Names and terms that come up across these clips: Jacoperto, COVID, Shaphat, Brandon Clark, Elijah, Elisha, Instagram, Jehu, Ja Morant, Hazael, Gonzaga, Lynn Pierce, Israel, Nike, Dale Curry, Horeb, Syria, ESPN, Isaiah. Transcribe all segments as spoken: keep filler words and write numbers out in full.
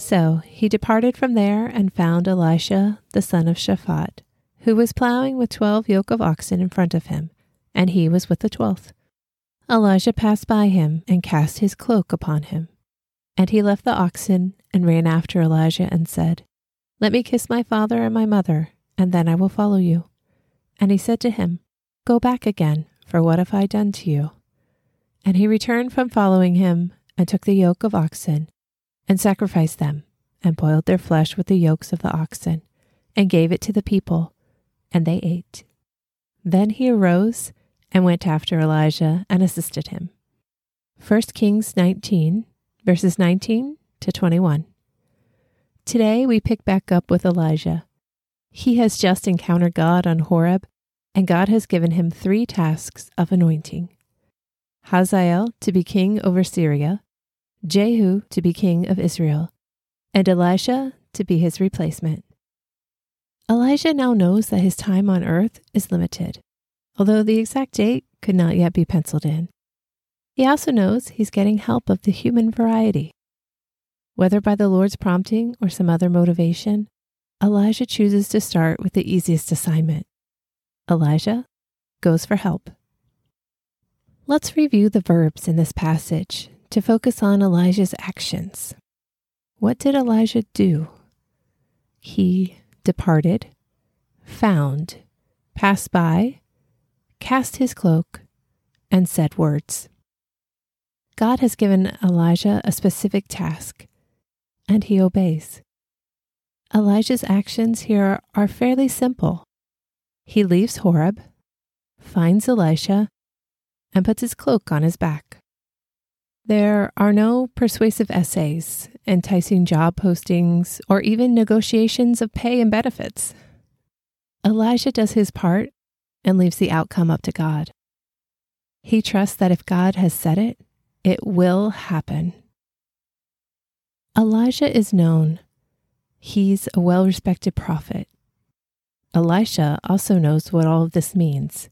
So he departed from there and found Elisha, the son of Shaphat, who was plowing with twelve yoke of oxen in front of him, and he was with the twelfth. Elijah passed by him and cast his cloak upon him. And he left the oxen and ran after Elijah and said, "Let me kiss my father and my mother, and then I will follow you." And he said to him, "Go back again, for what have I done to you?" And he returned from following him and took the yoke of oxen and sacrificed them and boiled their flesh with the yokes of the oxen and gave it to the people, and they ate. Then he arose and went after Elijah and assisted him. First Kings nineteen, verses nineteen to twenty-one. Today we pick back up with Elijah. He has just encountered God on Horeb, and God has given him three tasks of anointing: Hazael to be king over Syria, Jehu to be king of Israel, and Elisha to be his replacement. Elijah now knows that his time on earth is limited, although the exact date could not yet be penciled in. He also knows he's getting help of the human variety. Whether by the Lord's prompting or some other motivation, Elijah chooses to start with the easiest assignment. Elijah goes for help. Let's review the verbs in this passage to focus on Elijah's actions. What did Elijah do? He departed, found, passed by, cast his cloak, and said words. God has given Elijah a specific task, and he obeys. Elijah's actions here are fairly simple. He leaves Horeb, finds Elisha, and puts his cloak on his back. There are no persuasive essays, enticing job postings, or even negotiations of pay and benefits. Elijah does his part and leaves the outcome up to God. He trusts that if God has said it, it will happen. Elijah is known. He's a well-respected prophet. Elisha also knows what all of this means.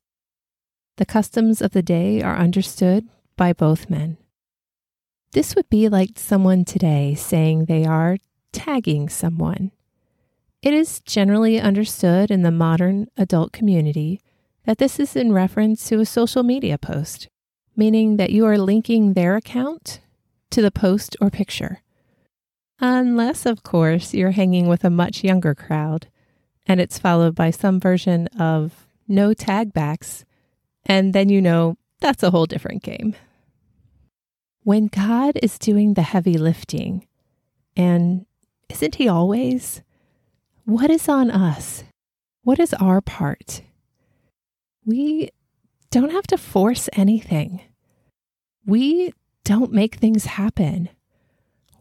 The customs of the day are understood by both men. This would be like someone today saying they are tagging someone. It is generally understood in the modern adult community that this is in reference to a social media post, meaning that you are linking their account to the post or picture. Unless, of course, you're hanging with a much younger crowd, and it's followed by some version of no tag backs, and then you know that's a whole different game. When God is doing the heavy lifting, and isn't He always? What is on us? What is our part? We don't have to force anything. We don't make things happen.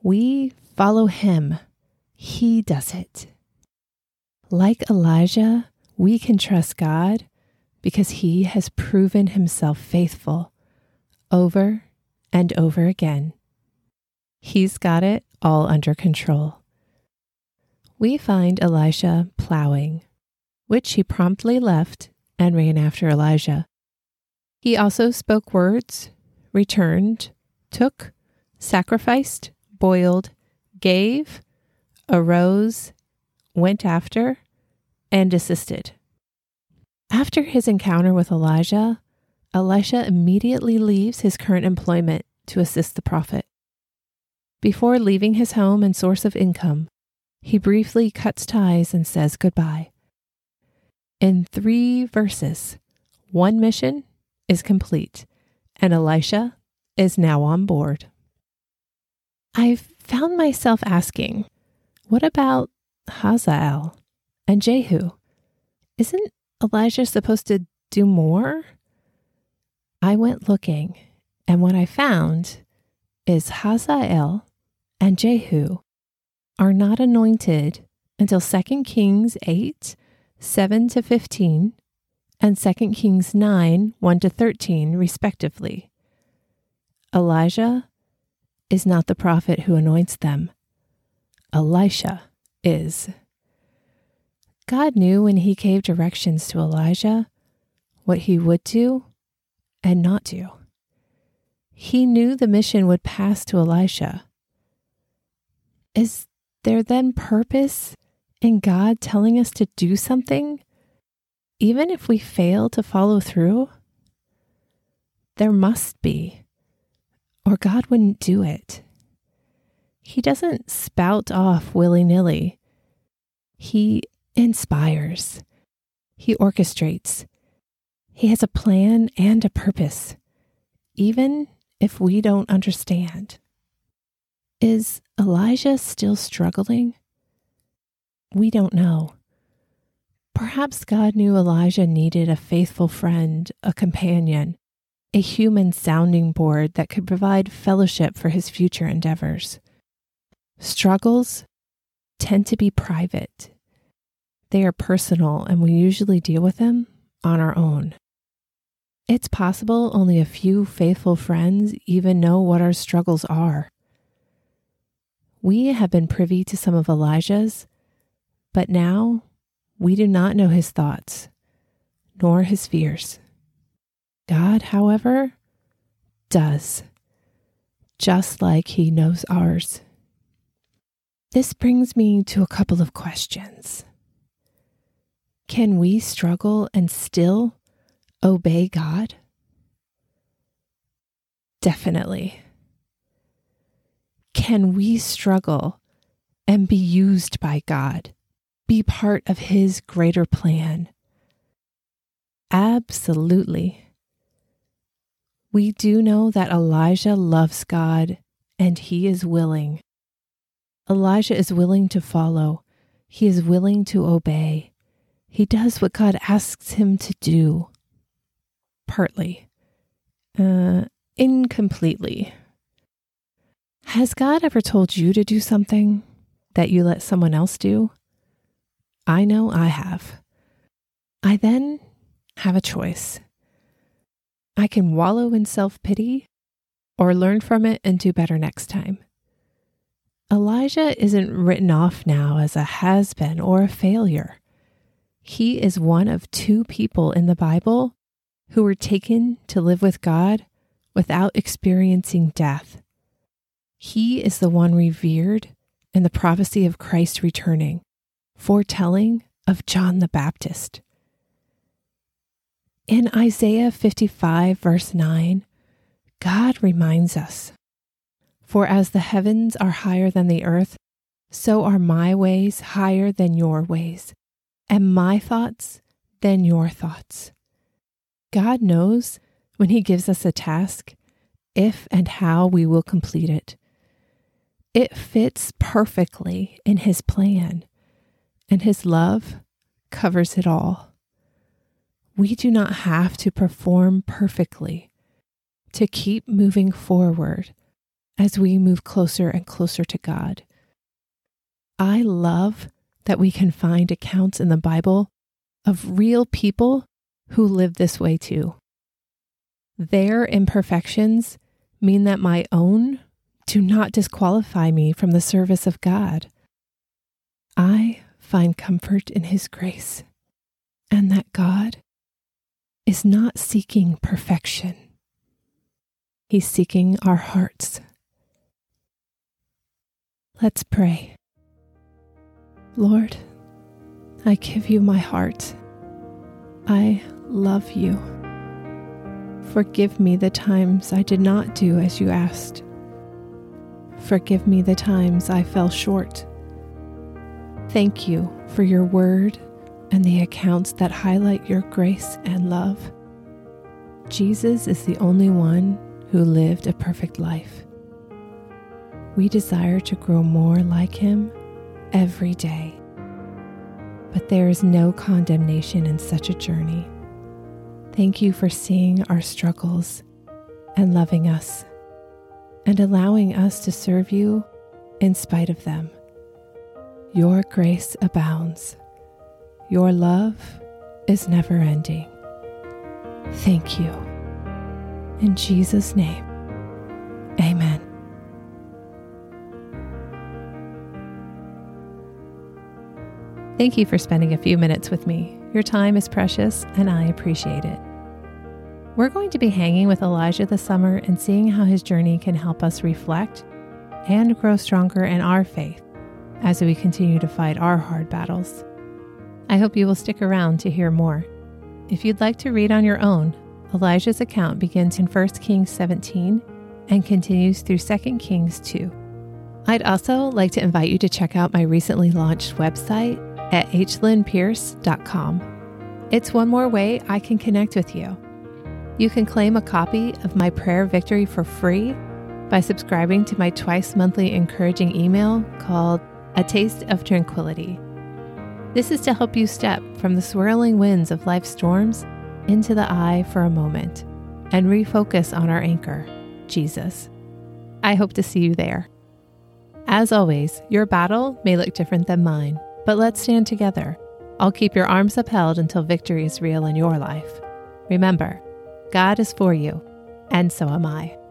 We follow Him. He does it. Like Elijah, we can trust God because He has proven Himself faithful over and over again. He's got it all under control. We find Elisha plowing, which he promptly left and ran after Elijah. He also spoke words, returned, took, sacrificed, boiled, gave, arose, went after, and assisted. After his encounter with Elijah, Elisha immediately leaves his current employment to assist the prophet. Before leaving his home and source of income, he briefly cuts ties and says goodbye. In three verses, one mission is complete, and Elisha is now on board. I've found myself asking, what about Hazael and Jehu? Isn't Elijah supposed to do more? I went looking, and what I found is Hazael and Jehu are not anointed until Second Kings eight, seven to fifteen, and Second Kings nine, one to thirteen, respectively. Elijah is not the prophet who anoints them. Elisha is. God knew when he gave directions to Elijah what he would do and not do. He knew the mission would pass to Elisha. Is there then purpose in God telling us to do something, even if we fail to follow through? There must be, or God wouldn't do it. He doesn't spout off willy-nilly. He inspires. He orchestrates. He has a plan and a purpose, even if we don't understand. Is Elijah still struggling? We don't know. Perhaps God knew Elijah needed a faithful friend, a companion, a human sounding board that could provide fellowship for his future endeavors. Struggles tend to be private. They are personal, and we usually deal with them on our own. It's possible only a few faithful friends even know what our struggles are. We have been privy to some of Elijah's, but now we do not know his thoughts, nor his fears. God, however, does, just like he knows ours. This brings me to a couple of questions. Can we struggle and still obey God? Definitely. Can we struggle and be used by God, be part of his greater plan? Absolutely. We do know that Elijah loves God, and he is willing. Elijah is willing to follow. He is willing to obey. He does what God asks him to do. Partly. Uh, incompletely. Has God ever told you to do something that you let someone else do? I know I have. I then have a choice. I can wallow in self-pity or learn from it and do better next time. Elijah isn't written off now as a has-been or a failure. He is one of two people in the Bible who were taken to live with God without experiencing death. He is the one revered in the prophecy of Christ returning, foretelling of John the Baptist. In Isaiah fifty-five, verse nine, God reminds us, "For as the heavens are higher than the earth, so are my ways higher than your ways, and my thoughts than your thoughts." God knows when he gives us a task, if and how we will complete it. It fits perfectly in his plan, and his love covers it all. We do not have to perform perfectly to keep moving forward as we move closer and closer to God. I love that we can find accounts in the Bible of real people who live this way too. Their imperfections mean that my own do not disqualify me from the service of God. I find comfort in his grace, and that God is not seeking perfection. He's seeking our hearts. Let's pray. Lord, I give you my heart. I love you. Forgive me the times I did not do as you asked. Forgive me the times I fell short. Thank you for your word and the accounts that highlight your grace and love. Jesus is the only one who lived a perfect life. We desire to grow more like him every day. But there is no condemnation in such a journey. Thank you for seeing our struggles and loving us and allowing us to serve you in spite of them. Your grace abounds. Your love is never ending. Thank you. In Jesus' name, amen. Thank you for spending a few minutes with me. Your time is precious, and I appreciate it. We're going to be hanging with Elijah this summer and seeing how his journey can help us reflect and grow stronger in our faith as we continue to fight our hard battles. I hope you will stick around to hear more. If you'd like to read on your own, Elijah's account begins in First Kings seventeen and continues through Second Kings two. I'd also like to invite you to check out my recently launched website at h lynn pierce dot com. It's one more way I can connect with you. You can claim a copy of my prayer victory for free by subscribing to my twice monthly encouraging email called A Taste of Tranquility. This is to help you step from the swirling winds of life's storms into the eye for a moment and refocus on our anchor, Jesus. I hope to see you there. As always, your battle may look different than mine, but let's stand together. I'll keep your arms upheld until victory is real in your life. Remember, God is for you, and so am I.